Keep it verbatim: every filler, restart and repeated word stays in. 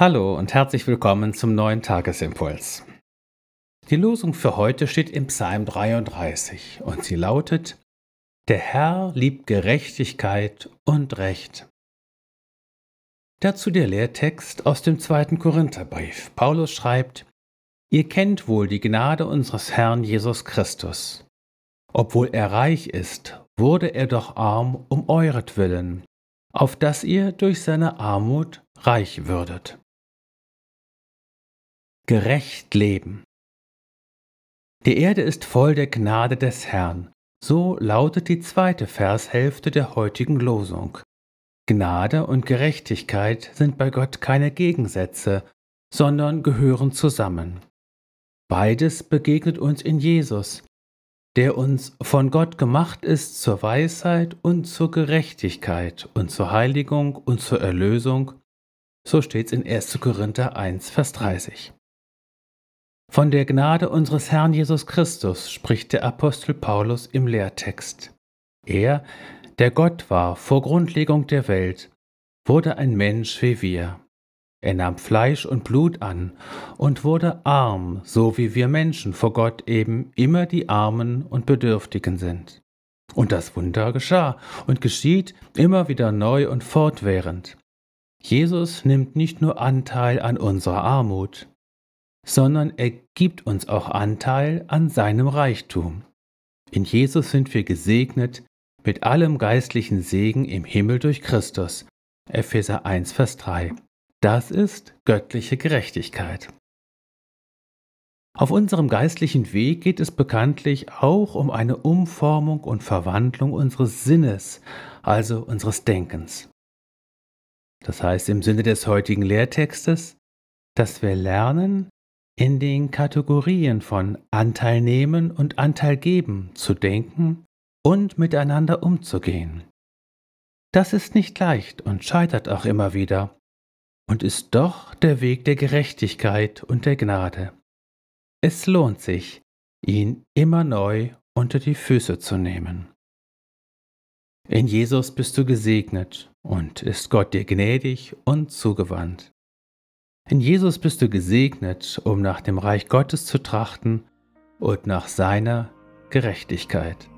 Hallo und herzlich willkommen zum neuen Tagesimpuls. Die Losung für heute steht im Psalm dreiunddreißig und sie lautet: Der Herr liebt Gerechtigkeit und Recht. Dazu der Lehrtext aus dem zweiten Korintherbrief. Paulus schreibt: Ihr kennt wohl die Gnade unseres Herrn Jesus Christus. Obwohl er reich ist, wurde er doch arm um euretwillen, auf dass ihr durch seine Armut reich würdet. Gerecht leben. Die Erde ist voll der Gnade des Herrn. So lautet die zweite Vershälfte der heutigen Losung. Gnade und Gerechtigkeit sind bei Gott keine Gegensätze, sondern gehören zusammen. Beides begegnet uns in Jesus, der uns von Gott gemacht ist zur Weisheit und zur Gerechtigkeit und zur Heiligung und zur Erlösung. So steht's in ersten Korinther eins, Vers dreißig. Von der Gnade unseres Herrn Jesus Christus spricht der Apostel Paulus im Lehrtext. Er, der Gott war vor Grundlegung der Welt, wurde ein Mensch wie wir. Er nahm Fleisch und Blut an und wurde arm, so wie wir Menschen vor Gott eben immer die Armen und Bedürftigen sind. Und das Wunder geschah und geschieht immer wieder neu und fortwährend. Jesus nimmt nicht nur Anteil an unserer Armut, sondern er gibt uns auch Anteil an seinem Reichtum. In Jesus sind wir gesegnet mit allem geistlichen Segen im Himmel durch Christus. Epheser eins, Vers drei. Das ist göttliche Gerechtigkeit. Auf unserem geistlichen Weg geht es bekanntlich auch um eine Umformung und Verwandlung unseres Sinnes, also unseres Denkens. Das heißt im Sinne des heutigen Lehrtextes, dass wir lernen, in den Kategorien von Anteil nehmen und Anteil geben zu denken und miteinander umzugehen. Das ist nicht leicht und scheitert auch immer wieder und ist doch der Weg der Gerechtigkeit und der Gnade. Es lohnt sich, ihn immer neu unter die Füße zu nehmen. In Jesus bist du gesegnet und ist Gott dir gnädig und zugewandt. In Jesus bist du gesegnet, um nach dem Reich Gottes zu trachten und nach seiner Gerechtigkeit.